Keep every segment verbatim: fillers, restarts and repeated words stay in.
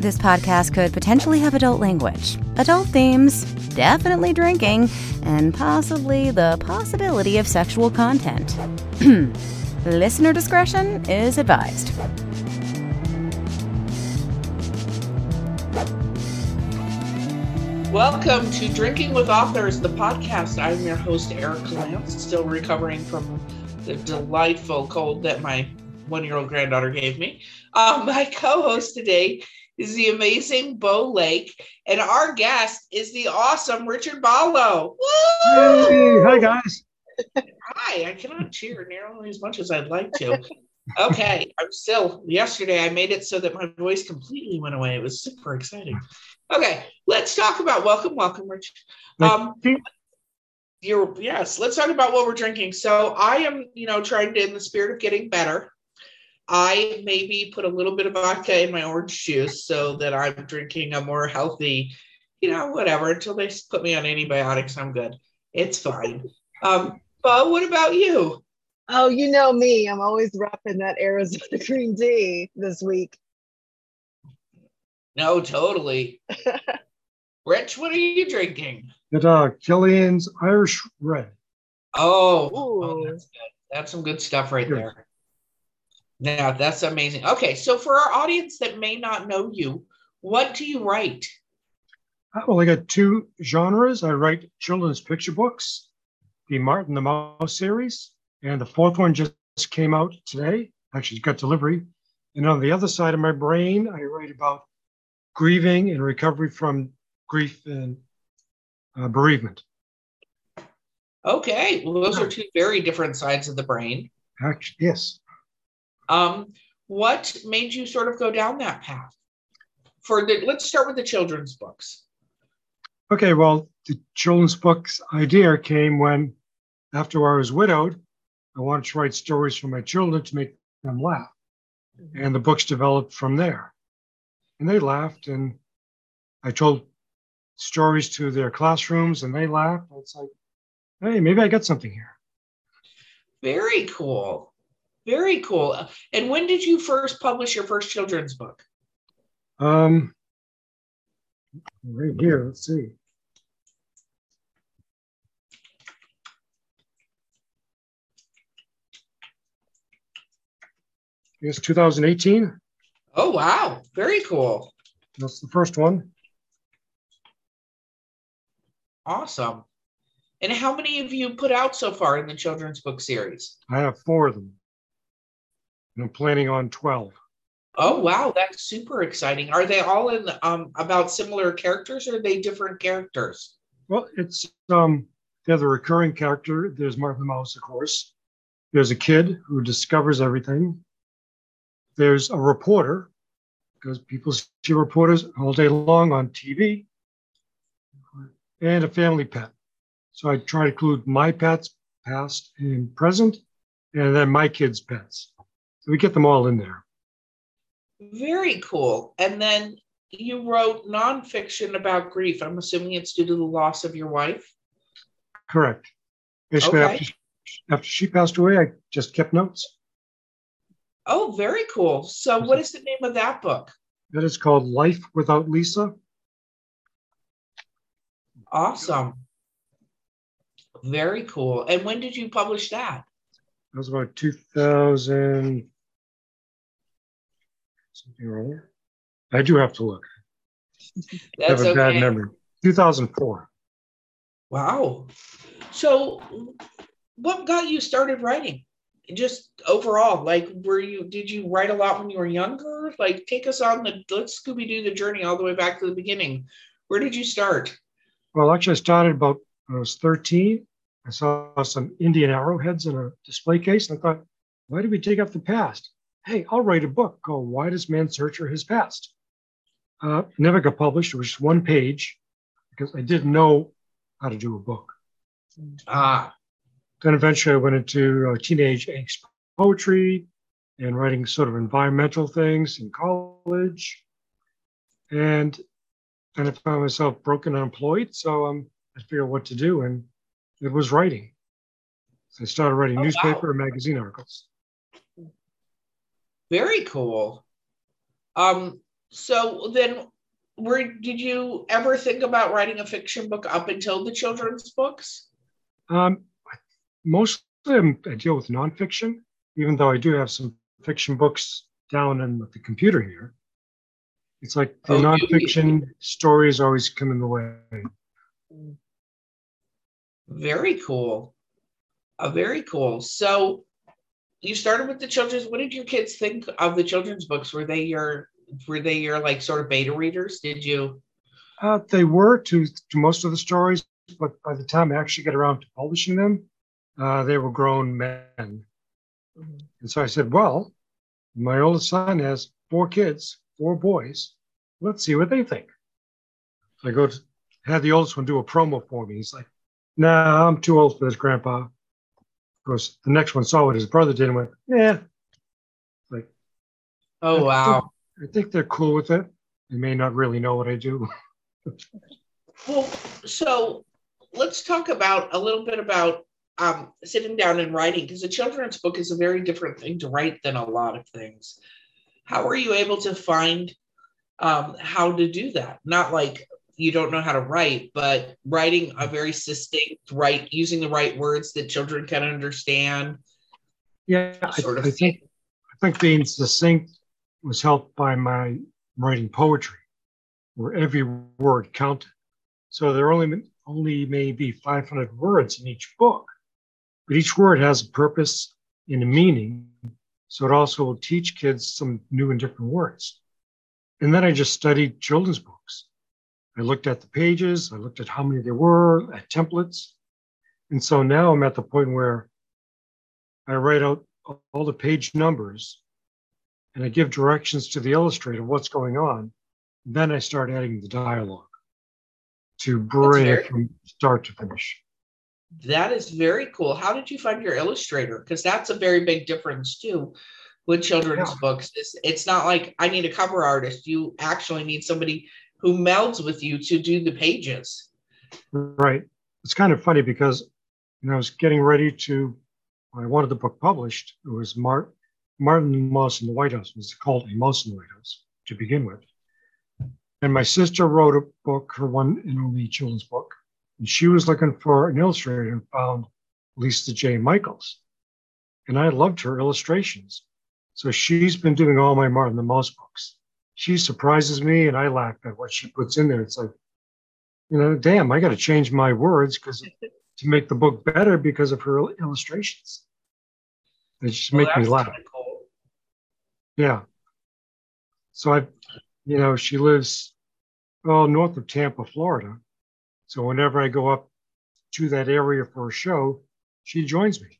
This podcast could potentially have adult language, adult themes, definitely drinking, and possibly the possibility of sexual content. Listener discretion is advised. Welcome to Drinking with Authors, the podcast. I'm your host, Erica Lance, still recovering from the delightful cold that my one-year-old granddaughter gave me. Um, my co-host today is the amazing Beau Lake, and our guest is the awesome Richard Ballo. Woo! Hey, hi, guys. Hi, I cannot cheer nearly as much as I'd like to. Okay, I'm still, yesterday I made it so that my voice completely went away. It was super exciting. Okay, let's talk about, welcome, welcome, Rich. Um, you're, yes, let's talk about what we're drinking. So I am, you know, trying to, in the spirit of getting better, I maybe put a little bit of vodka in my orange juice so that I'm drinking a more healthy, you know, whatever, until they put me on antibiotics, I'm good. It's fine. Um, Beau, what about you? Oh, you know me. I'm always repping that Arizona green tea this week. No, totally. Rich, what are you drinking? It's uh, Killian's Irish Red. Oh, oh that's good. That's some good stuff right there. Now, that's amazing. Okay, so for our audience that may not know you, what do you write? Well, I got two genres. I write children's picture books, the Martin the Mouse series, and the fourth one just came out today. Actually, got delivery. And on the other side of my brain, I write about grieving and recovery from grief and uh, bereavement. Okay, well, those are two very different sides of the brain. Actually, yes. Um, what made you sort of go down that path? For the let's start with the children's books. Okay, well, the children's books idea came when, after I was widowed, I wanted to write stories for my children to make them laugh, mm-hmm. and the books developed from there. And they laughed, and I told stories to their classrooms, and they laughed. It's like, hey, maybe I got something here. Very cool. Very cool. And when did you first publish your first children's book? Um, right here. Let's see. I guess two thousand eighteen. Oh, wow. Very cool. That's the first one. Awesome. And how many of you put out so far in the children's book series? I have four of them. And I'm planning on twelve. Oh, wow. That's super exciting. Are they all in um, about similar characters, or are they different characters? Well, it's um, they're the recurring character. There's Martin the Mouse, of course. There's a kid who discovers everything. There's a reporter, because people see reporters all day long on T V, and a family pet. So I try to include my pets, past and present, and then my kids' pets. So we get them all in there. Very cool. And then you wrote nonfiction about grief. I'm assuming it's due to the loss of your wife? Correct. Basically, okay. after, after she passed away, I just kept notes. Oh, very cool. So what is the name of that book? That is called Life Without Lisa. Awesome. Very cool. And when did you publish that? That was about two thousand, something wrong. I do have to look. That's I have a okay. bad memory. two thousand four. Wow. So what got you started writing? Just overall, like, were you, did you write a lot when you were younger? Like, take us on the, let's Scooby-Doo the journey all the way back to the beginning. Where did you start? Well, actually, I started about, when I was thirteen, I saw some Indian arrowheads in a display case, and I thought, why did we dig up the past? Hey, I'll write a book called Why Does Man Search for His Past? Uh, never got published. It was just one page, because I didn't know how to do a book. Ah. Then eventually I went into uh, teenage angst poetry and writing sort of environmental things in college. And then I found myself broken and unemployed. So um, I figured out what to do, and it was writing. So I started writing oh, newspaper wow. and magazine articles. Very cool. Um, So then, were did you ever think about writing a fiction book up until the children's books? Um, mostly I deal with nonfiction, even though I do have some fiction books down on the computer here. It's like the oh, nonfiction you, stories always come in the way. Very cool. Uh, very cool. So you started with the children's. What did your kids think of the children's books? Were they your were they your like sort of beta readers? Did you? Uh, they were to, to most of the stories, but by the time I actually get around to publishing them, uh, they were grown men. Mm-hmm. And so I said, well, my oldest son has four kids, four boys. Let's see what they think. So I go to, had the oldest one do a promo for me. He's like, nah, I'm too old for this, Grandpa. Of course, the next one saw what his brother did and went, yeah. Like, oh, wow. I think, I think they're cool with it. They may not really know what I do. Well, so let's talk about a little bit about um, sitting down and writing, because a children's book is a very different thing to write than a lot of things. How are you able to find um, how to do that? Not like you don't know how to write, but writing a very succinct, right, using the right words that children can understand. Yeah, sort I, of I think I think being succinct was helped by my writing poetry, where every word counted. So there only only may be five hundred words in each book, but each word has a purpose and a meaning. So it also will teach kids some new and different words. And then I just studied children's books. I looked at the pages, I looked at how many there were, at templates. And so now I'm at the point where I write out all the page numbers and I give directions to the illustrator what's going on. And then I start adding the dialogue to bring it from start to finish. That is very cool. How did you find your illustrator? Because that's a very big difference too with children's yeah. books. It's, it's not like I need a cover artist. You actually need somebody who melds with you to do the pages. Right. It's kind of funny because when I was getting ready to, I wanted the book published. It was Mart, Martin the Mouse in the White House. It was called A Mouse in the White House to begin with. And my sister wrote a book, her one and only children's book. And she was looking for an illustrator and found Lisa J. Michaels. And I loved her illustrations. So she's been doing all my Martin the Mouse books. She surprises me and I laugh at what she puts in there. It's like, you know, damn, I got to change my words because to make the book better because of her illustrations. They just well, make me laugh. Kind of cool. Yeah. So I, you know, she lives, well, north of Tampa, Florida. So whenever I go up to that area for a show, she joins me.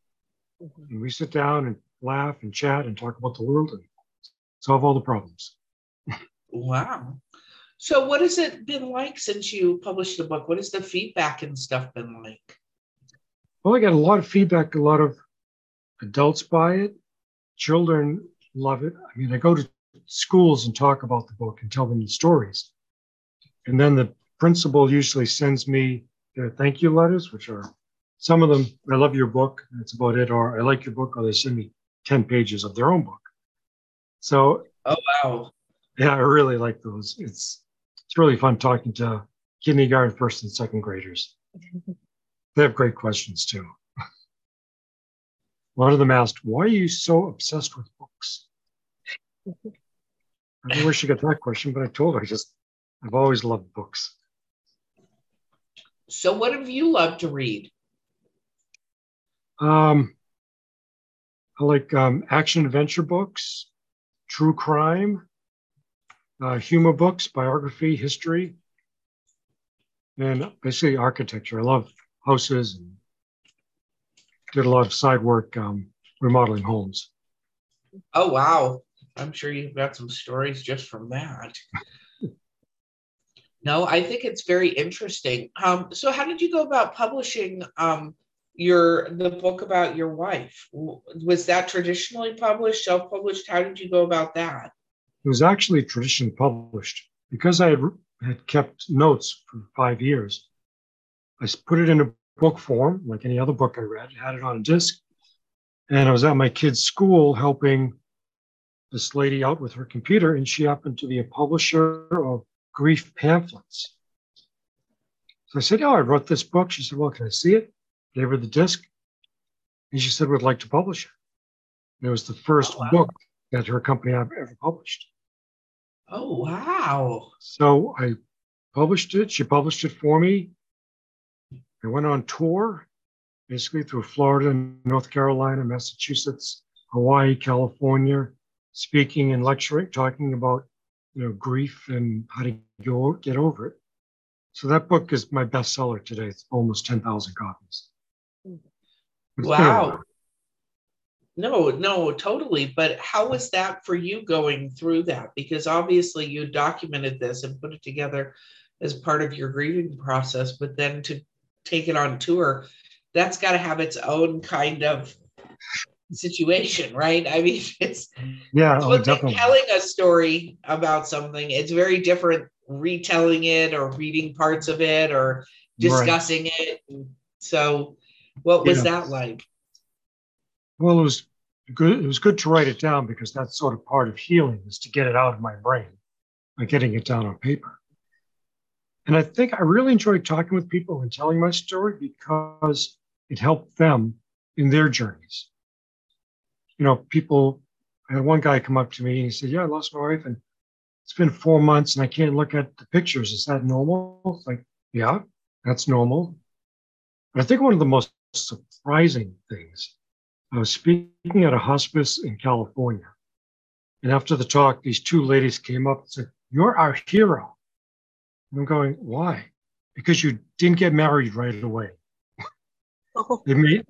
Mm-hmm. And we sit down and laugh and chat and talk about the world and solve all the problems. Wow. So what has it been like since you published the book? What has the feedback and stuff been like? Well, I got a lot of feedback. A lot of adults buy it. Children love it. I mean, I go to schools and talk about the book and tell them the stories. And then the principal usually sends me their thank you letters, which are some of them, I love your book, that's about it, or I like your book, or they send me ten pages of their own book. So, oh wow. Yeah, I really like those. It's it's really fun talking to kindergarten, first and second graders. They have great questions too. One of them asked, why are you so obsessed with books? I wish I got that question, but I told her I just, I've always loved books. So what have you loved to read? Um, I like um, action adventure books, true crime, uh, humor books, biography, history, and basically architecture. I love houses and did a lot of side work um, remodeling homes. Oh, wow. I'm sure you've got some stories just from that. No, I think it's very interesting. Um, so how did you go about publishing um, your the book about your wife? Was that traditionally published, self-published? How did you go about that? It was actually traditionally published. Because I had, had kept notes for five years, I put it in a book form, like any other book I read, had it on a disc, and I was at my kid's school helping this lady out with her computer, and she happened to be a publisher of grief pamphlets. So I said, oh, I wrote this book. She said, well, can I see it? Gave her the disc. And she said, we'd like to publish it. And it was the first oh, wow. book that her company I've ever published. Oh, wow. So I published it. She published it for me. I went on tour, basically through Florida, North Carolina, Massachusetts, Hawaii, California, speaking and lecturing, talking about, you know, grief and how to go, get over it. So that book is my bestseller today. It's almost ten thousand copies. It's wow. No, no, totally. But how was that for you going through that? Because obviously you documented this and put it together as part of your grieving process, but then to take it on tour, that's got to have its own kind of situation, right? I mean, it's yeah, oh, definitely. Telling a story about something. It's very different retelling it or reading parts of it or discussing right. it. So what was yeah. that like? Well, it was good. It was good to write it down because that's sort of part of healing, is to get it out of my brain by getting it down on paper. And I think I really enjoyed talking with people and telling my story because it helped them in their journeys. You know, people, I had one guy come up to me and he said, yeah, I lost my wife and it's been four months and I can't look at the pictures. Is that normal? It's like, yeah, that's normal. But I think one of the most surprising things, I was speaking at a hospice in California. And after the talk, these two ladies came up and said, you're our hero. And I'm going, why? Because you didn't get married right away. Oh. They met,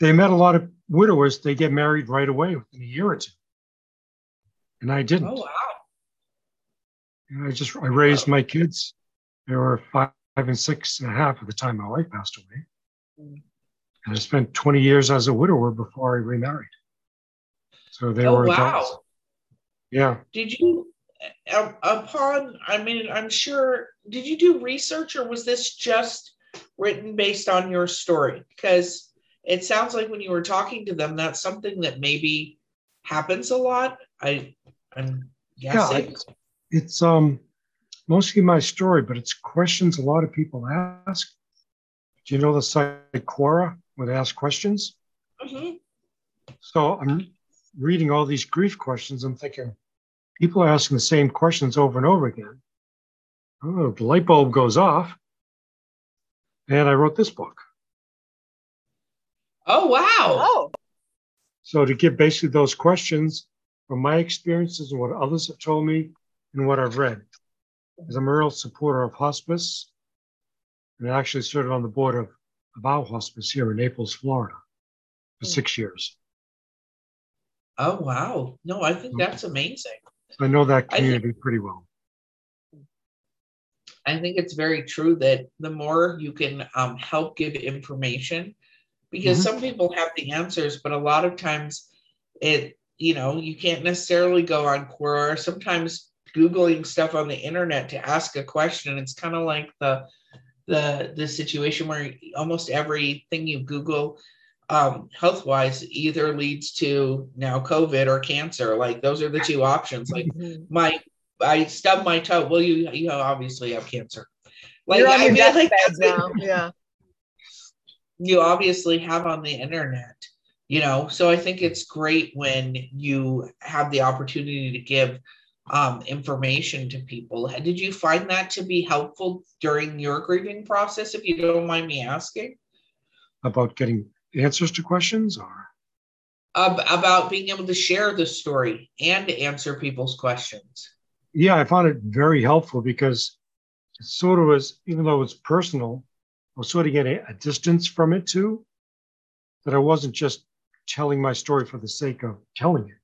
they met a lot of widowers. They get married right away within a year or two. And I didn't. Oh, wow. And I just, I raised wow. my kids. They were five and six and a half at the time my wife passed away. Mm. And I spent twenty years as a widower before I remarried. So they oh, were adults. Wow. Yeah. Did you, upon, I mean, I'm sure, did you do research or was this just written based on your story? Because it sounds like when you were talking to them, that's something that maybe happens a lot. I, I'm guessing. Yeah, it's, it's um, mostly my story, but it's questions a lot of people ask. Do you know the site Quora, where they ask questions? Mm-hmm. So I'm reading all these grief questions. I'm thinking, people are asking the same questions over and over again. Oh, the light bulb goes off. And I wrote this book. Oh, wow. Oh. So to give basically those questions from my experiences and what others have told me and what I've read. Because I'm a real supporter of hospice. And I actually served on the board of Bow hospice here in Naples, Florida for six years. Oh, wow. No, I think that's amazing. I know that community think, pretty well. I think it's very true that the more you can um, help give information, because mm-hmm. some people have the answers, but a lot of times it, you know, you can't necessarily go on Quora. Sometimes Googling stuff on the internet to ask a question, it's kind of like the The, the situation where almost everything you Google um, health-wise either leads to now COVID or cancer. Like those are the two options. Like my, I stubbed my toe. Well, you you obviously have cancer. Like You're on your deathbed now. Yeah. You obviously have on the internet, you know? So I think it's great when you have the opportunity to give Um, information to people. Did you find that to be helpful during your grieving process, if you don't mind me asking? About getting answers to questions or? Uh, about being able to share the story and answer people's questions. Yeah, I found it very helpful because it sort of was, even though it's personal, I was sort of getting a distance from it too, that I wasn't just telling my story for the sake of telling it.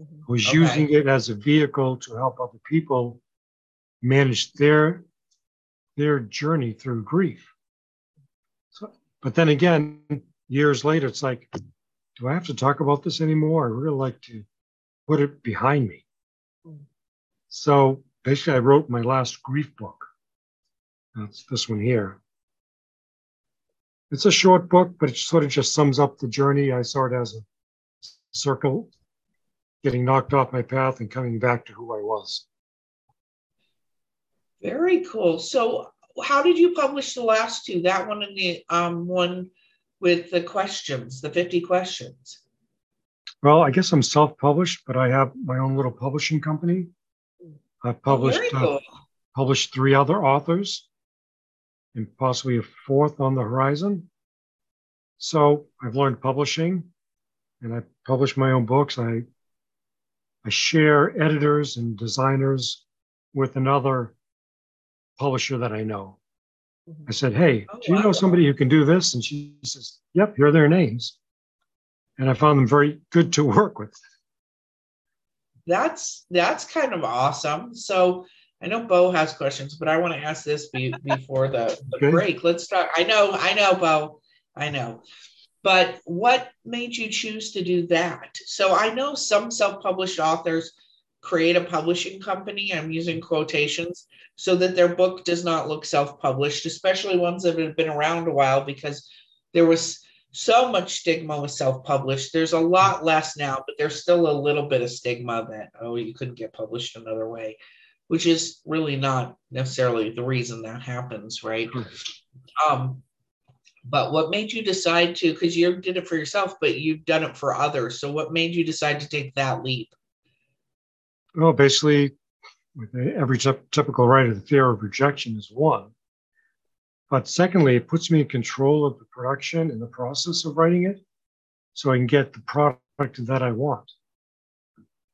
I was okay. using it as a vehicle to help other people manage their their journey through grief. So, but then again, years later, it's like, do I have to talk about this anymore? I really like to put it behind me. So basically, I wrote my last grief book. That's this one here. It's a short book, but it sort of just sums up the journey. I saw it as a circle. getting knocked off my path and coming back to who I was. Very cool. So how did you publish the last two? That one and the um, one with the questions, the fifty questions. Well, I guess I'm self-published, but I have my own little publishing company. I've published, oh, cool. uh, published three other authors and possibly a fourth on the horizon. So I've learned publishing and I publish my own books. I, I share editors and designers with another publisher that I know. I said, hey, oh, do you wow. know somebody who can do this? And she says, yep, here are their names. And I found them very good to work with. That's that's kind of awesome. So I know Beau has questions, but I want to ask this be, before the, the okay. break. Let's start. I know, I know, Beau, I know. But what made you choose to do that? So I know some self-published authors create a publishing company, I'm using quotations, so that their book does not look self-published, especially ones that have been around a while, because there was so much stigma with self-published. There's a lot less now, but there's still a little bit of stigma that, oh, you couldn't get published another way, which is really not necessarily the reason that happens, right? Um, but what made you decide to, because you did it for yourself, but you've done it for others. So what made you decide to take that leap? Well, basically, with every typical writer, the fear of rejection is one. But secondly, it puts me in control of the production and the process of writing it, so I can get the product that I want.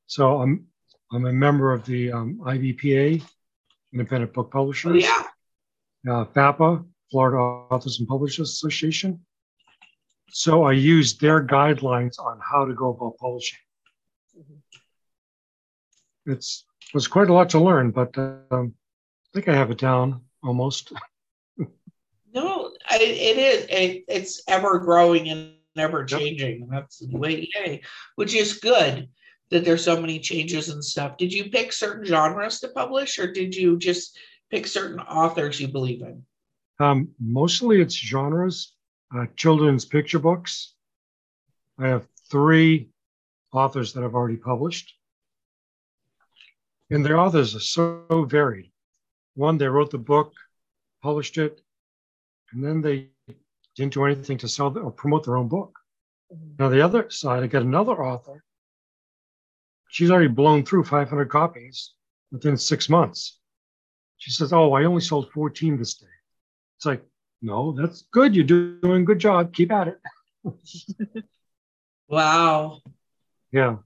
So I'm I'm a member of the um, I B P A, Independent Book Publishers, yeah. uh, FAPA, Florida Authors and Publishers Association. So I use their guidelines on how to go about publishing. Mm-hmm. It's it was quite a lot to learn, but um, I think I have it down almost. No, it, it is. It, it's ever growing and ever changing. Yep. That's the way, yay, which is good that there's so many changes and stuff. Did you pick certain genres to publish, or did you just pick certain authors you believe in? Um, mostly it's genres, uh, children's picture books. I have three authors that I've already published. And their authors are so varied. One, they wrote the book, published it, and then they didn't do anything to sell or promote their own book. Mm-hmm. Now, the other side, I got another author. She's already blown through five hundred copies within six months. She says, oh, I only sold fourteen this day. It's like, no, that's good. You're doing a good job. Keep at it. Wow. Yeah.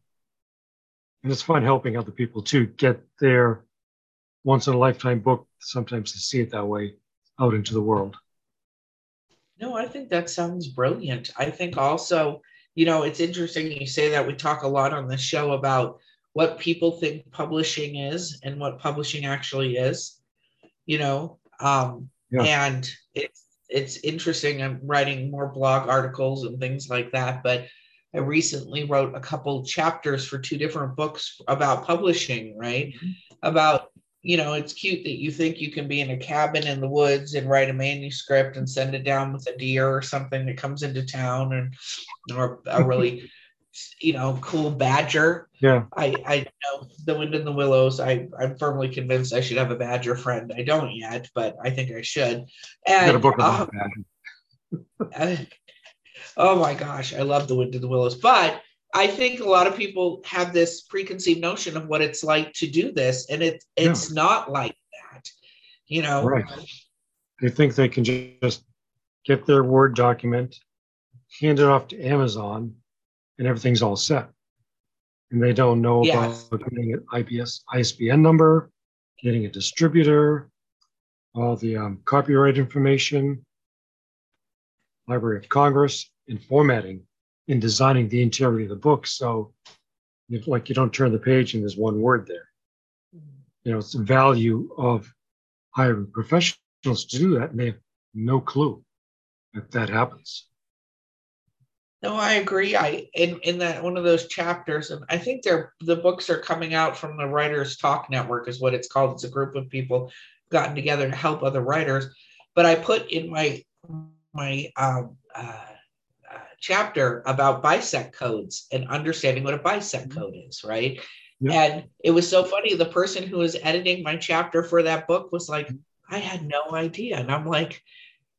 And it's fun helping other people, too, get their once-in-a-lifetime book, sometimes to see it that way, out into the world. No, I think that sounds brilliant. I think also, you know, it's interesting you say that. We talk a lot on the show about what people think publishing is and what publishing actually is, you know, um, yeah. and it's, it's interesting. I'm writing more blog articles and things like that, but I recently wrote a couple chapters for two different books about publishing, right? Mm-hmm. About, you know, it's cute that you think you can be in a cabin in the woods and write a manuscript and send it down with a deer or something that comes into town, and or a really, you know, cool badger. Yeah. I, I you know The Wind in the Willows. I, I'm firmly convinced I should have a badger friend. I don't yet, but I think I should. And, got a book about um, badger. Oh my gosh, I love The Wind in the Willows. But I think a lot of people have this preconceived notion of what it's like to do this, and it, it's yeah. not like that, you know? Right. They think they can just get their Word document, hand it off to Amazon, and everything's all set. And they don't know yes. about getting an I B S, I S B N number, getting a distributor, all the um, copyright information, Library of Congress, and formatting. In designing the interior of the book, so if, like, you don't turn the page and there's one word there, you know, it's the value of hiring professionals to do that, and they have no clue if that happens. No, I agree. I in in that one of those chapters, and I think they're the books are coming out from the Writers Talk Network, is what it's called. It's a group of people gotten together to help other writers. But I put in my my um, uh, chapter about bisect codes and understanding what a bisect code is, right? Yeah. And it was so funny. The person who was editing my chapter for that book was like, I had no idea. And I'm like,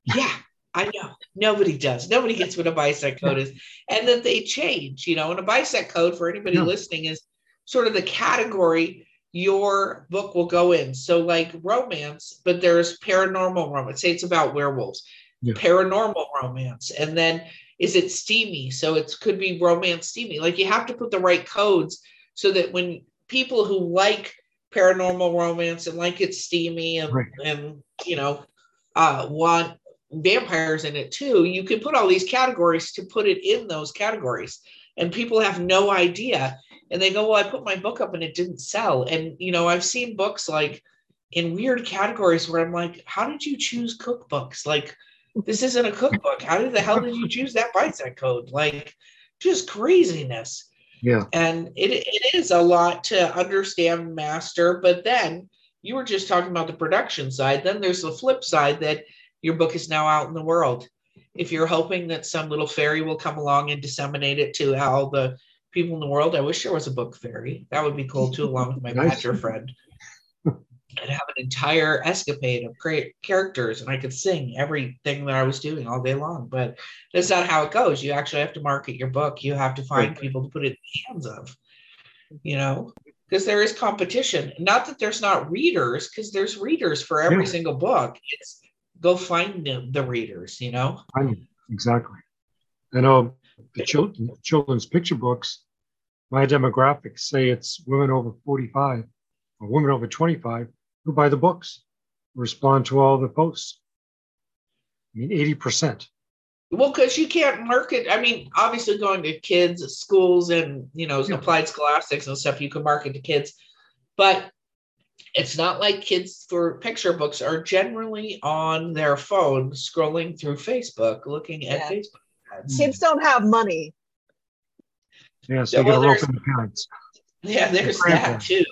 yeah, I know. Nobody does. Nobody gets what a bisect code is. And that they change, you know, and a bisect code for anybody yeah. listening is sort of the category your book will go in. So like romance, but there's paranormal romance. Say it's about werewolves, yeah. paranormal romance. And then is it steamy? So it could be romance steamy. Like you have to put the right codes so that when people who like paranormal romance and like it's steamy and, right. and you know, uh, want vampires in it too, you can put all these categories to put it in those categories. And people have no idea. And they go, well, I put my book up and it didn't sell. And, you know, I've seen books like in weird categories where I'm like, how did you choose cookbooks? Like, this isn't a cookbook. How did the hell did you choose that bisect code? Like, just craziness. Yeah. And it it is a lot to understand, master. But then you were just talking about the production side. Then there's the flip side that your book is now out in the world. If you're hoping that some little fairy will come along and disseminate it to all the people in the world, I wish there was a book fairy. That would be cool too, along with my nice. Badger friend. I'd have an entire escapade of great characters, and I could sing everything that I was doing all day long. But that's not how it goes. You actually have to market your book. You have to find people to put it in the hands of, you know, because there is competition. Not that there's not readers, because there's readers for every yeah. single book. It's go find them, the readers, you know. I mean, exactly. And um, the children, children's picture books, my demographics say it's women over forty-five or women over twenty-five who buy the books, respond to all the posts. I mean, eighty percent. Well, because you can't market. I mean, obviously going to kids, schools, and, you know, yeah. applied scholastics and stuff, you can market to kids. But it's not like kids for picture books are generally on their phone scrolling through Facebook, looking yeah. at Facebook. Kids don't have money. Yes, they well, got to roll from the parents. Yeah, there's that too.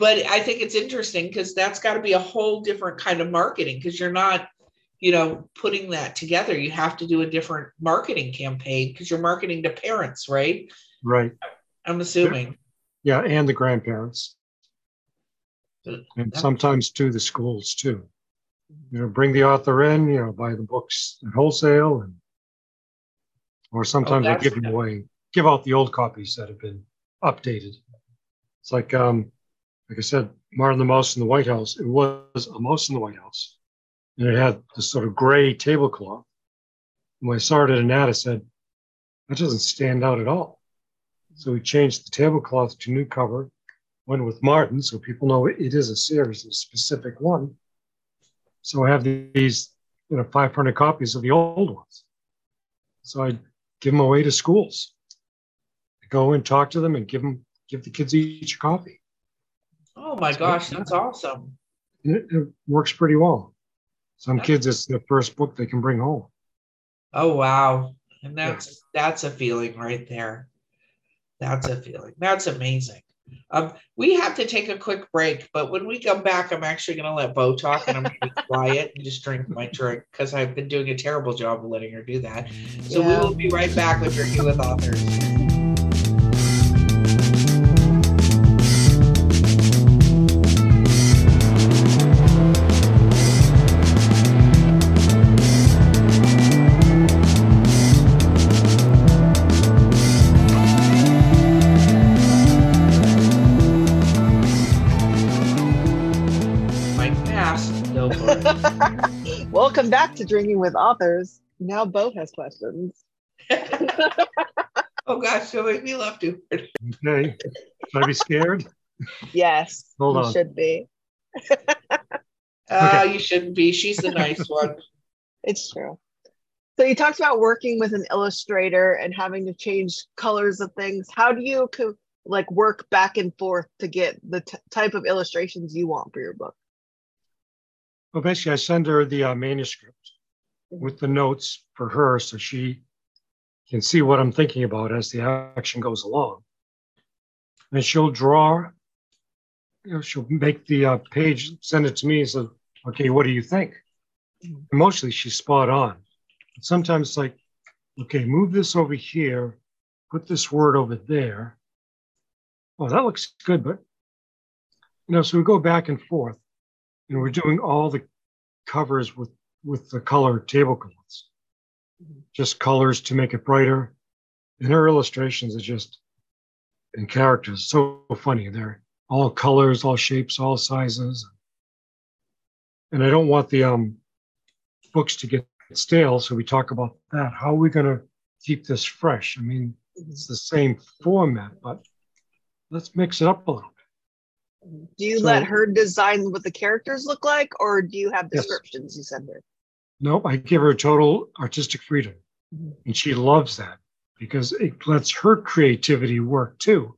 But I think it's interesting because that's got to be a whole different kind of marketing because you're not, you know, putting that together. You have to do a different marketing campaign because you're marketing to parents, right? Right. I'm assuming. Yeah, and the grandparents. And sometimes to the schools too. You know, bring the author in, you know, buy the books at wholesale, and or sometimes oh, they give them away, give out the old copies that have been updated. It's like, um, like I said, Martin the Mouse in the White House. It was a mouse in the White House, and it had this sort of gray tablecloth. And when I saw it at an ad, I said, that doesn't stand out at all. So we changed the tablecloth to new cover, one with Martin, so people know it is a series, a specific one. So I have these, you know, five hundred copies of the old ones. So I give them away to schools. I go and talk to them and give them, give the kids each a copy. Oh my so gosh, that's awesome. It, it works pretty well. Some that's... kids, it's their first book they can bring home. Oh wow, and that's yeah. that's a feeling right there. That's a feeling. That's amazing. Um, we have to take a quick break, but when we come back, I'm actually going to let Beau talk and I'm going to be quiet and just drink my drink because I've been doing a terrible job of letting her do that. So yeah. we will be right back with Drinking with Authors. Welcome back to Drinking with Authors. Now Beau has questions. Oh gosh, don't make me laugh too hard. Okay. Should I be scared? Yes. Hold you on. Should be. uh, okay. You shouldn't be. She's the nice one. It's true. So you talked about working with an illustrator and having to change colors of things. How do you co- like work back and forth to get the t- type of illustrations you want for your book? Well, basically, I send her the uh, manuscript with the notes for her so she can see what I'm thinking about as the action goes along. And she'll draw, you know, she'll make the uh, page, send it to me and say, okay, what do you think? And mostly she's spot on. Sometimes it's like, okay, move this over here, put this word over there. Oh, that looks good, but, you know, so we go back and forth, and we're doing all the covers with, with the color tablecloths, just colors to make it brighter. And her illustrations are just, and characters, so funny. They're all colors, all shapes, all sizes. And I don't want the um, books to get stale, so we talk about that. How are we going to keep this fresh? I mean, it's the same format, but let's mix it up a little bit. Do you so, let her design what the characters look like, or do you have descriptions yes. you send her? No, I give her total artistic freedom, mm-hmm. and she loves that because it lets her creativity work too.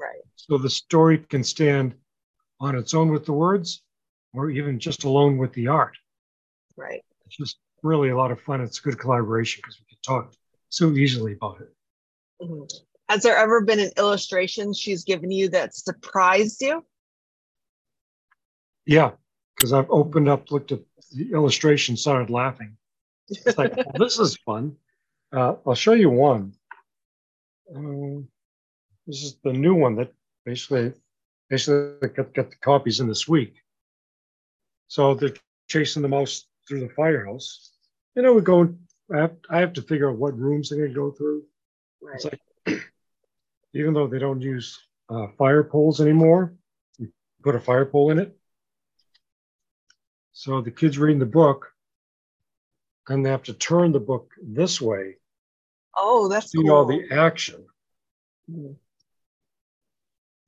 Right. So the story can stand on its own with the words, or even just alone with the art. Right. It's just really a lot of fun. It's a good collaboration because we can talk so easily about it. Mm-hmm. Has there ever been an illustration she's given you that surprised you? Yeah, because I've opened up, looked at the illustration, started laughing. It's like, well, this is fun. Uh, I'll show you one. Um, this is the new one that basically, basically got, got the copies in this week. So they're chasing the mouse through the firehouse. You know, we go, I have, I have to figure out what rooms they're going to go through. Right. It's like, even though they don't use uh, fire poles anymore, you put a fire pole in it. So the kids reading the book, and they have to turn the book this way. Oh, that's cool. See all the action. Mm-hmm.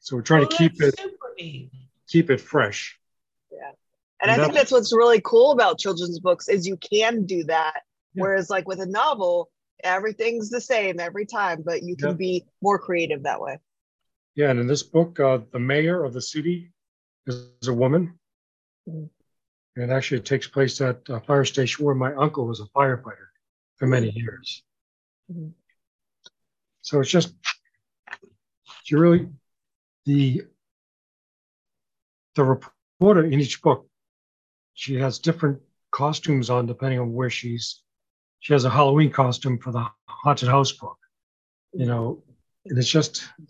So we're trying oh, to keep it, keep it fresh. Yeah. And, and I think that's what's really cool about children's books is you can do that. Yeah. Whereas like with a novel, everything's the same every time, but you can yeah. be more creative that way. Yeah. And in this book, uh, the mayor of the city is a woman. Mm-hmm. And actually it takes place at a fire station where my uncle was a firefighter for many years. Mm-hmm. So it's just, you really, the, the reporter in each book, she has different costumes on depending on where she's, she has a Halloween costume for the haunted house book, you know, and it's just, I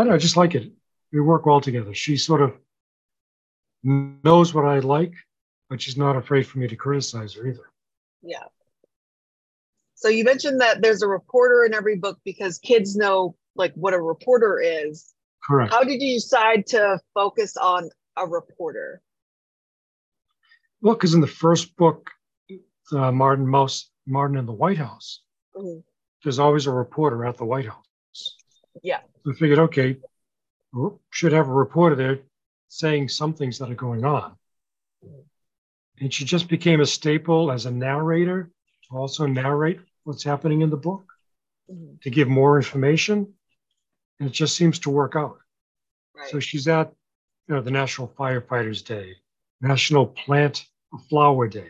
don't know, I just like it. We work well together. She sort of knows what I like, but she's not afraid for me to criticize her either. Yeah. So you mentioned that there's a reporter in every book because kids know like what a reporter is. Correct. How did you decide to focus on a reporter? Well, because in the first book, uh, Martin Mouse, Martin in the White House, mm-hmm. there's always a reporter at the White House. Yeah. So I figured, okay, we should have a reporter there saying some things that are going on. Mm-hmm. And she just became a staple as a narrator to also narrate what's happening in the book, mm-hmm. to give more information. And it just seems to work out. Right. So she's at, you know, the National Firefighters Day, National Plant Flower Day.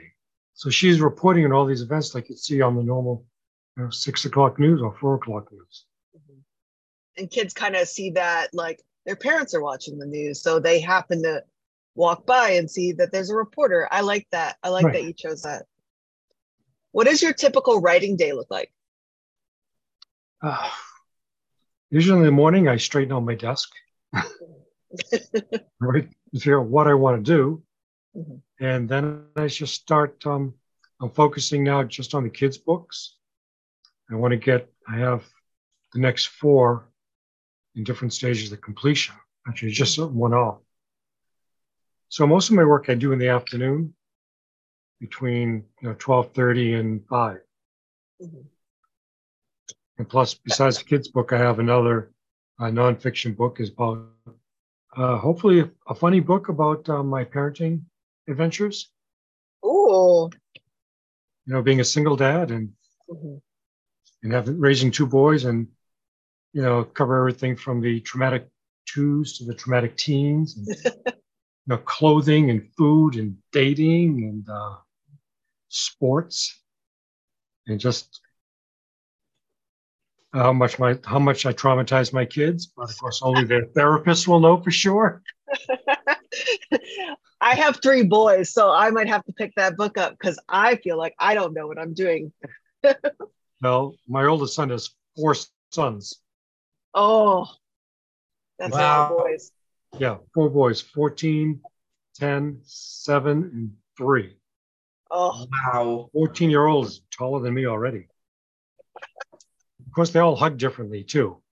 So she's reporting on all these events like you'd see on the normal, you know, six o'clock news or four o'clock news. Mm-hmm. And kids kind of see that, like their parents are watching the news. So they happen to walk by and see that there's a reporter. I like that. I like right. that you chose that. What does your typical writing day look like? Uh, usually in the morning, I straighten out my desk. Right, figure out what I want to do. Mm-hmm. And then I just start, um, I'm focusing now just on the kids' books. I want to get, I have the next four in different stages of completion. Actually, just one off. So most of my work I do in the afternoon between, you know, twelve thirty and five. Mm-hmm. And plus, besides the kids' book, I have another uh, nonfiction book is about, uh, hopefully, a, a funny book about uh, my parenting adventures. Ooh. You know, being a single dad and mm-hmm. and having raising two boys, and you know, cover everything from the traumatic twos to the traumatic teens, and, you know, clothing and food and dating and uh, sports, and just how much my how much I traumatized my kids. But of course, only their therapist will know for sure. I have three boys, so I might have to pick that book up because I feel like I don't know what I'm doing. Well, my oldest son has four sons. Oh, that's a lot of boys. Yeah, four boys, fourteen, ten, seven, and three. Oh, wow. fourteen-year-old is taller than me already. Of course, they all hug differently, too.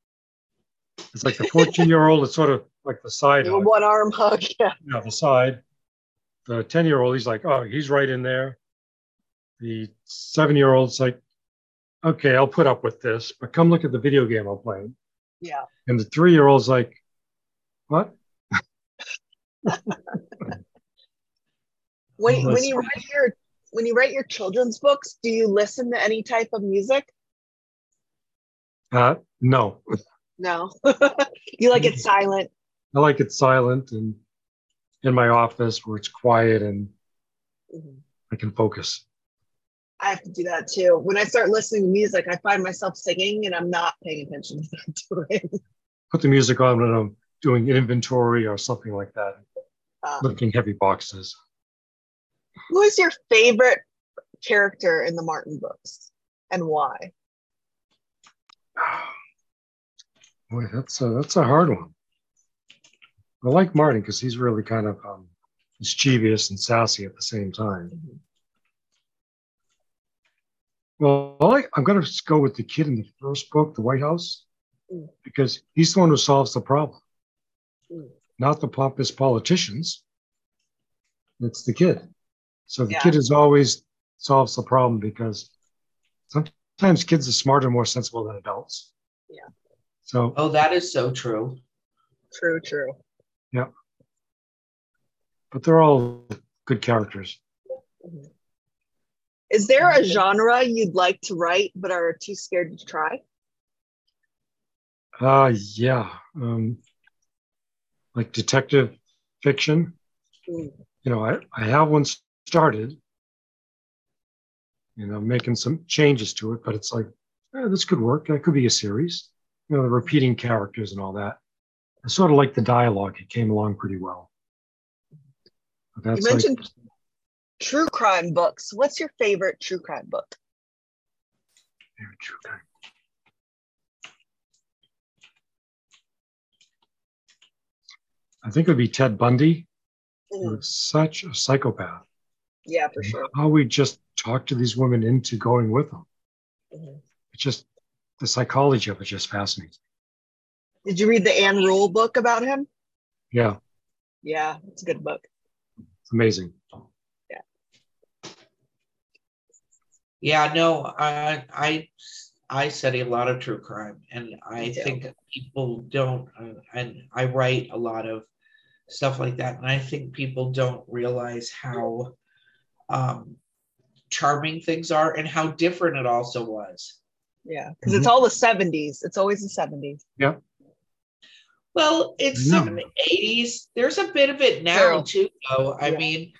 It's like the fourteen-year-old is sort of like the side hug. One-arm hug, yeah. Yeah, the side. The ten-year-old, he's like, oh, he's right in there. The seven-year-old's like, okay, I'll put up with this, but come look at the video game I'm playing. Yeah. And the three-year-old's like, what? When, when you write your when you write your children's books, do you listen to any type of music? Uh, no. No. You like it silent. I like it silent and in my office where it's quiet and mm-hmm. I can focus. I have to do that too. When I start listening to music, I find myself singing and I'm not paying attention to what I'm doing. Put the music on when I'm doing inventory or something like that, um, lifting heavy boxes. Who is your favorite character in the Martin books and why? Boy, that's a, that's a hard one. I like Martin because he's really kind of um, mischievous and sassy at the same time. Mm-hmm. Well, I, I'm going to go with the kid in the first book, The White House, mm. because he's the one who solves the problem. Mm. Not the pompous politicians. It's the kid. So the yeah. kid is always solves the problem because sometimes kids are smarter and more sensible than adults. Yeah. So. Oh, that is so true. True, true. Yeah. But they're all good characters. Mm-hmm. Is there a genre you'd like to write but are too scared to try? Uh, yeah. Um, like detective fiction. Mm. You know, I, I have one started, you know, making some changes to it, but it's like, eh, this could work. That could be a series. You know, the repeating characters and all that. I sort of like the dialogue. It came along pretty well. But that's you mentioned like, true crime books. What's your favorite true crime book? Favorite true crime. I think it would be Ted Bundy. He was such a psychopath. Yeah, for sure. How we just talk to these women into going with them. Mm-hmm. It's just, the psychology of it just fascinates me. Did you read the Ann Rule book about him? Yeah. Yeah, it's a good book. It's amazing. Yeah. Yeah, no, I, I, I study a lot of true crime, and I yeah. think people don't, uh, and I write a lot of stuff like that. And I think people don't realize how um, charming things are and how different it also was. Yeah, because mm-hmm. it's all the seventies. It's always the seventies. Yeah. Well, it's some of the eighties. There's a bit of it now, too, though. I yeah. mean,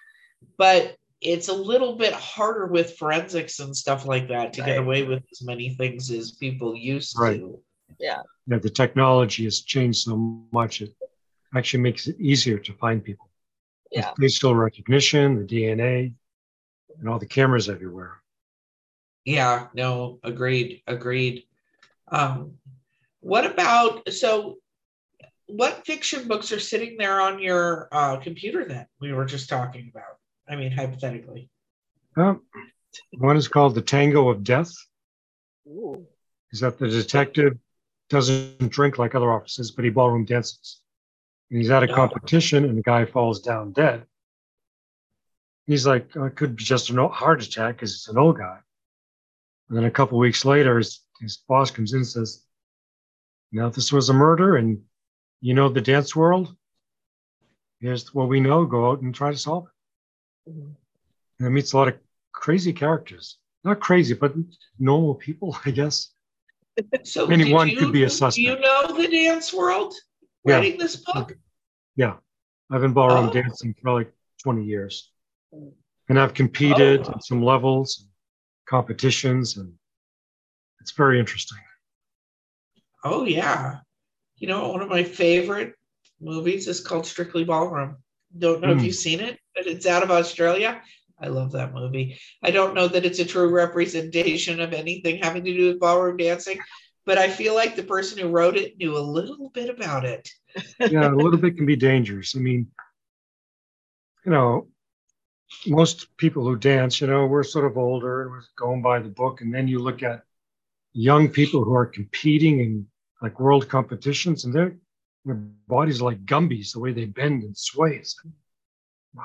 but it's a little bit harder with forensics and stuff like that to right. get away with as many things as people used right. to. Yeah. Yeah, the technology has changed so much. It actually makes it easier to find people. Yeah. With facial recognition, the D N A, and all the cameras everywhere. Yeah, no, agreed, agreed. Um, what about, so what fiction books are sitting there on your uh, computer that we were just talking about? I mean, hypothetically. Um, one is called The Tango of Death. Ooh. Is that the detective doesn't drink like other officers, but he ballroom dances. And he's at a competition and the guy falls down dead. He's like, oh, it could be just a heart attack because it's an old guy. And then a couple of weeks later, his, his boss comes in and says, now this was a murder and you know the dance world? Here's what we know. Go out and try to solve it. And it meets a lot of crazy characters. Not crazy, but normal people, I guess. So anyone you, could be a suspect. Do you know the dance world? Yeah. Writing this book? Yeah. I've been ballroom oh. dancing for like twenty years. And I've competed oh. at some levels, competitions, and it's very interesting. Oh, yeah. You know, one of my favorite movies is called Strictly Ballroom. Don't know mm. if you've seen it, but it's out of Australia. I love that movie. I don't know that it's a true representation of anything having to do with ballroom dancing, but I feel like the person who wrote it knew a little bit about it. Yeah, a little bit can be dangerous. I mean, you know, most people who dance, you know, we're sort of older and we're going by the book. And then you look at young people who are competing in like world competitions, and their their bodies are like Gumbies, the way they bend and sway. It's like,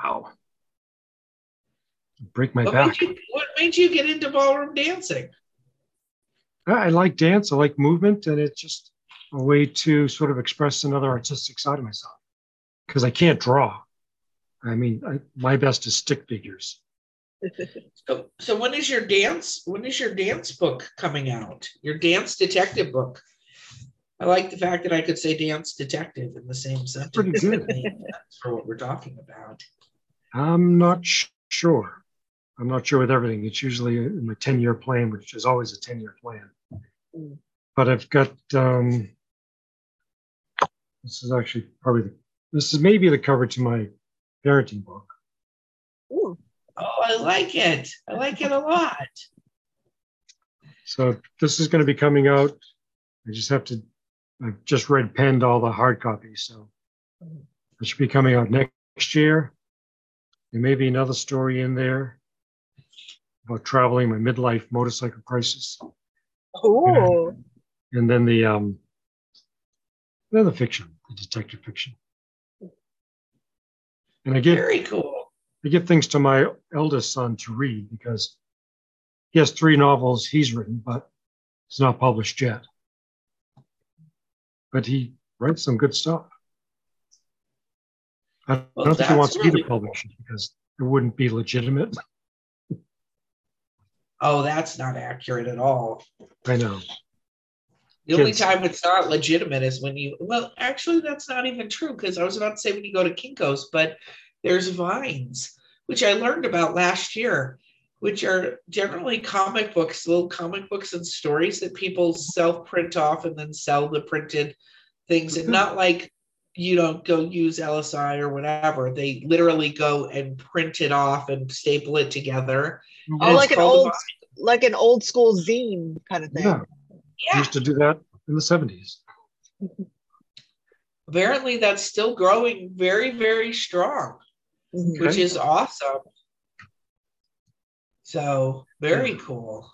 wow. Break my what back. Made you, what made you get into ballroom dancing? I like dance. I like movement. And it's just a way to sort of express another artistic side of myself, because I can't draw. I mean, I, my best is stick figures. So, so when is your dance? When is your dance book coming out? Your dance detective book. I like the fact that I could say dance detective in the same sentence. Pretty good. That's for what we're talking about. I'm not sure. I'm not sure with everything. It's usually in my ten-year plan, which is always a ten-year plan. Mm. But I've got. Um, this is actually probably the, this is maybe the cover to my parenting book. Ooh. Oh, I like it. I like it a lot. So this is going to be coming out. I just have to, I've just red penned all the hard copies. So it should be coming out next year. There may be another story in there about traveling my midlife motorcycle crisis. Oh. And, and then the, um, another fiction, the detective fiction. And I give, Very cool. I give things to my eldest son to read, because he has three novels he's written, but it's not published yet. But he writes some good stuff. I well, don't think he wants really me to publish it, because it wouldn't be legitimate. Oh, that's not accurate at all. I know. The only Kids. time it's not legitimate is when you, well, actually, that's not even true, because I was about to say when you go to Kinko's, but there's Vines, which I learned about last year, which are generally comic books, little comic books and stories that people self-print off and then sell the printed things. And not like, you don't go use L S I or whatever. They literally go and print it off and staple it together. Oh, like an old, like an old school zine kind of thing. Yeah. Yeah. Used to do that in the seventies. Apparently that's still growing very, very strong, okay. Which is awesome. So very cool.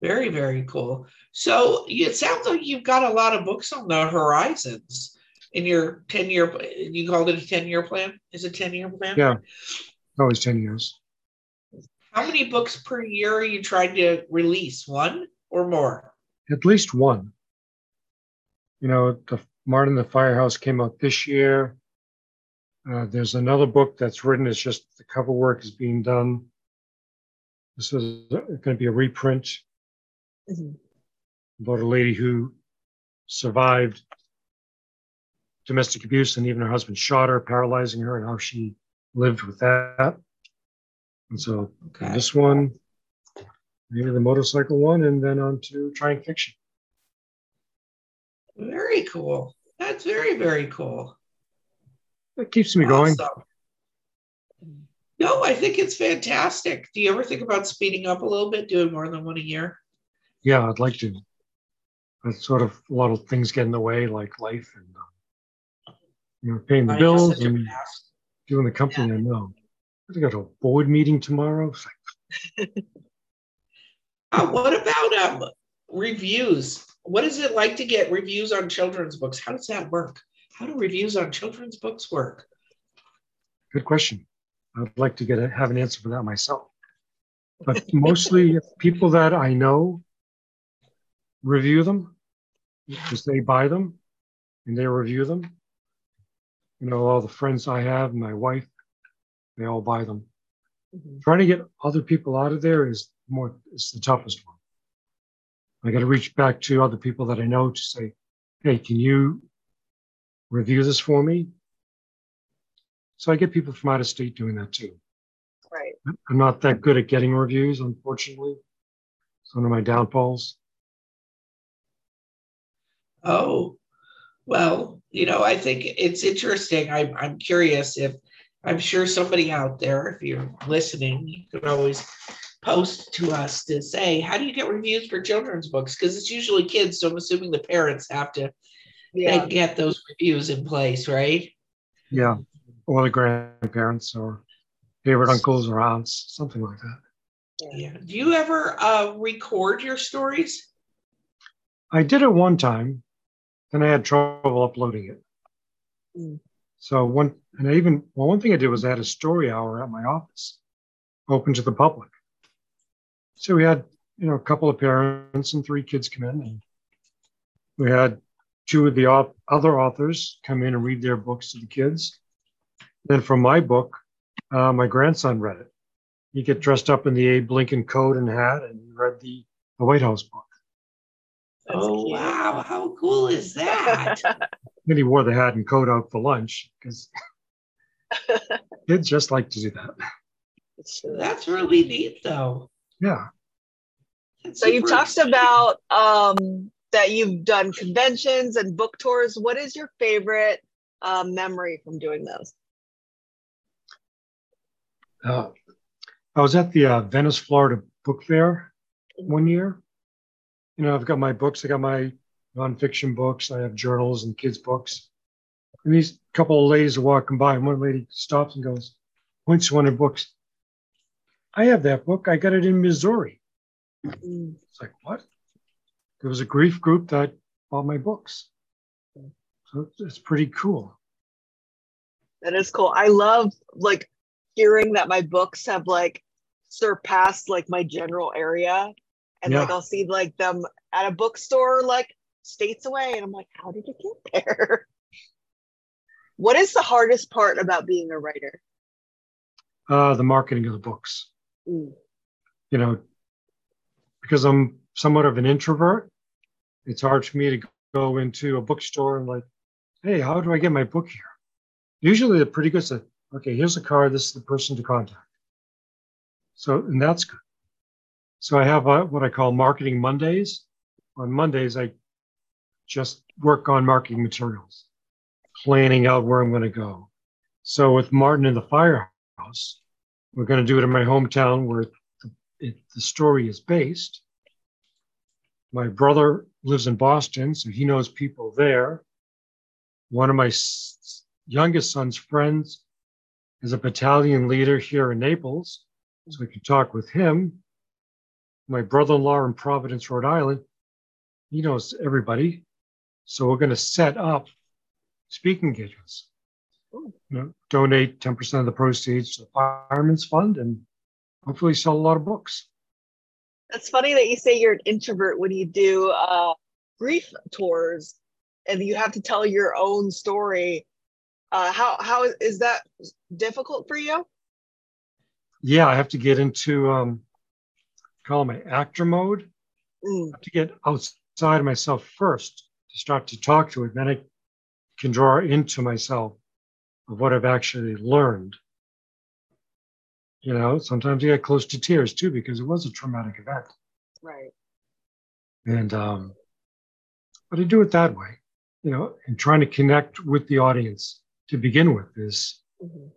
Very, very cool. So it sounds like you've got a lot of books on the horizons in your ten-year, you called it a ten-year plan? Is it a ten-year plan? Yeah, always ten years. How many books per year are you trying to release? One or more? At least one. You know, the Martin the Firehouse came out this year. Uh, there's another book that's written. It's just the cover work is being done. This is going to be a reprint mm-hmm. about a lady who survived domestic abuse, and even her husband shot her, paralyzing her, and how she lived with that. And so okay. this one, maybe the motorcycle one, and then on to trying fiction. Very cool. That's very, very cool. That keeps me awesome. going. No, I think it's fantastic. Do you ever think about speeding up a little bit, doing more than one a year? Yeah, I'd like to. That's sort of a lot of things get in the way, like life and uh, you know, paying the I bills and doing the company. Yeah. I know. I got a board meeting tomorrow. Uh, what about um, reviews? What is it like to get reviews on children's books? How does that work? How do reviews on children's books work? Good question. I'd like to get a, have an answer for that myself. But mostly people that I know review them, because they buy them and they review them. You know, all the friends I have, my wife, they all buy them. Mm-hmm. Trying to get other people out of there is more, it's the toughest one. I got to reach back to other people that I know to say, hey, can you review this for me? So I get people from out of state doing that too. Right. I'm not that good at getting reviews, unfortunately. It's one of my downfalls. Oh, well, you know, I think it's interesting. I, I'm curious if I'm sure somebody out there, if you're listening, you can always post to us to say, how do you get reviews for children's books? Because it's usually kids, so I'm assuming the parents have to yeah. get those reviews in place, right? Yeah, or the grandparents or favorite uncles or aunts, something like that. Yeah. Do you ever uh, record your stories? I did it one time, and I had trouble uploading it. Mm. So one, and I even, well, one thing I did was I had a story hour at my office, open to the public. So we had, you know, a couple of parents and three kids come in, and we had two of the op- other authors come in and read their books to the kids. Then from my book, uh, my grandson read it. He get dressed up in the Abe Lincoln coat and hat, and he read the, the White House book. That's oh, cute. Wow. How cool is that? Then he wore the hat and coat out for lunch because kids just like to do that. That's really neat, though. Yeah. That's so you've talked about um, that you've done conventions and book tours. What is your favorite uh, memory from doing those? Uh, I was at the uh, Venice, Florida book fair one year. You know, I've got my books. I got my nonfiction books. I have journals and kids' books. And these couple of ladies are walking by, and one lady stops and goes, points to one of her books. I have that book. I got it in Missouri. It's like, what? There was a grief group that bought my books. So it's pretty cool. That is cool. I love, like, hearing that my books have like surpassed like my general area, and yeah. like I'll see like them at a bookstore like states away, and I'm like, how did it get there? What is the hardest part about being a writer? Uh, the marketing of the books. Mm. You know, because I'm somewhat of an introvert, it's hard for me to go into a bookstore and like, hey, how do I get my book here? Usually they're pretty good. So, okay, here's a card. This is the person to contact. So, and that's good. So I have a, what I call Marketing Mondays. On Mondays, I just work on marketing materials, planning out where I'm going to go. So with Martin in the Firehouse, we're going to do it in my hometown where the, it, the story is based. My brother lives in Boston, so he knows people there. One of my s- youngest son's friends as a battalion leader here in Naples, so I could talk with him. My brother-in-law in Providence, Rhode Island, he knows everybody. So we're going to set up speaking engagements. You know, donate ten percent of the proceeds to the Fireman's Fund and hopefully sell a lot of books. That's funny that you say you're an introvert when you do uh, grief tours and you have to tell your own story. Uh, how how is that difficult for you? Yeah, I have to get into um, call my actor mode. Mm. I have to get outside of myself first to start to talk to it. Then I can draw into myself of what I've actually learned. You know, sometimes you get close to tears too because it was a traumatic event. Right. And um, but I do it that way, you know, and trying to connect with the audience. To begin with is mm-hmm.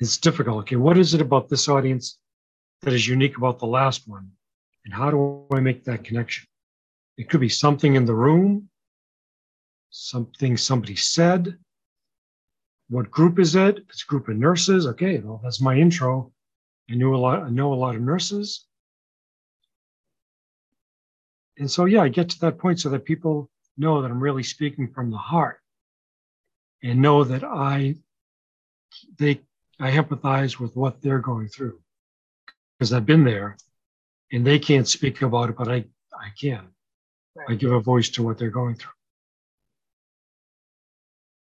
it's difficult. Okay, what is it about this audience that is unique about the last one? And how do I make that connection? It could be something in the room, something somebody said. What group is it? It's a group of nurses. Okay, well, that's my intro. I knew a lot, I know a lot of nurses. And so yeah, I get to that point so that people know that I'm really speaking from the heart. And know that I, they, I empathize with what they're going through because I've been there, and they can't speak about it, but I, I can. Right. I give a voice to what they're going through.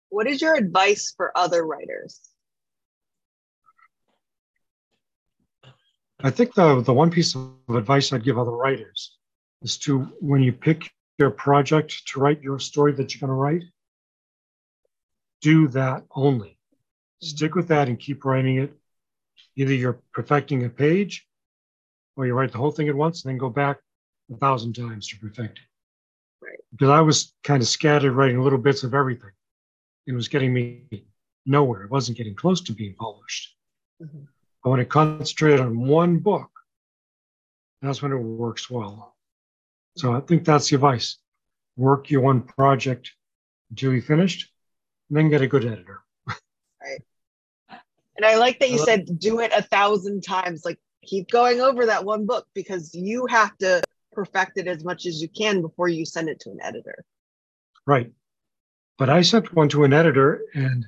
What is your advice for other writers? I think the the one piece of advice I'd give other writers is to when you pick your project to write your story that you're going to write. Do that only. Stick with that and keep writing it. Either you're perfecting a page or you write the whole thing at once and then go back a thousand times to perfect it. Right. Because I was kind of scattered writing little bits of everything. It was getting me nowhere. It wasn't getting close to being published. Mm-hmm. I want to concentrate on one book. That's when it works well. So I think that's the advice. Work your one project until you finished, and then get a good editor. Right. And I like that you said do it a thousand times. Like, keep going over that one book, because you have to perfect it as much as you can before you send it to an editor. Right. But I sent one to an editor, and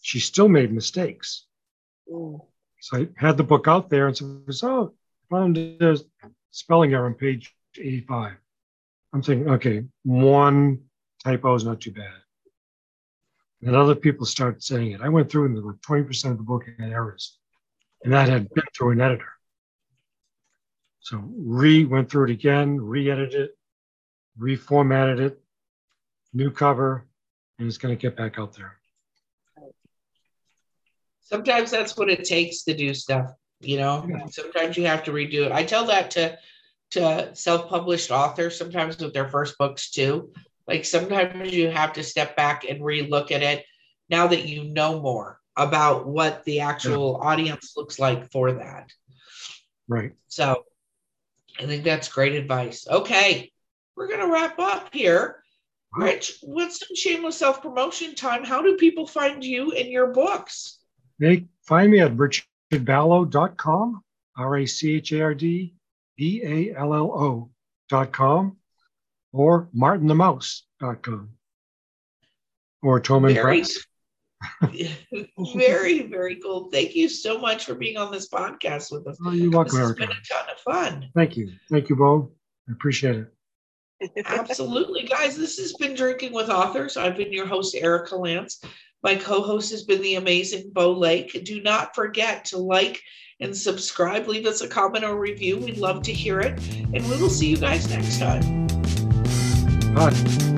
she still made mistakes. Ooh. So I had the book out there, and so was, oh, found a spelling error on page eighty-five. I'm thinking, okay, one typo is not too bad. And other people start saying it. I went through, and there were twenty percent of the book had errors, and that had been through an editor. So re went through it again, re-edited it, reformatted it, new cover, and it's going to get back out there. Sometimes that's what it takes to do stuff, you know. Yeah. Sometimes you have to redo it. I tell that to to self-published authors sometimes with their first books too. Like, sometimes you have to step back and relook at it now that you know more about what the actual yeah. audience looks like for that. Right. So I think that's great advice. Okay, we're going to wrap up here. Rich, what's some shameless self-promotion time? How do people find you and your books? They find me at richard ballo dot com, R A C H A R D B A L L O dot com, or martin the mouse dot com, or Tolman very, Press. Very, very cool. Thank you so much for being on this podcast with us. Oh, you're welcome, Erica. It's been a ton of fun. Thank you. Thank you, Beau. I appreciate it. Absolutely, guys. This has been Drinking with Authors. I've been your host, Erica Lance. My co-host has been the amazing Beau Lake. Do not forget to like and subscribe. Leave us a comment or review. We'd love to hear it. And we will see you guys next time. Bye.